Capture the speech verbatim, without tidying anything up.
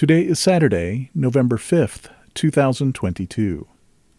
Today is Saturday, November fifth, two thousand twenty-two.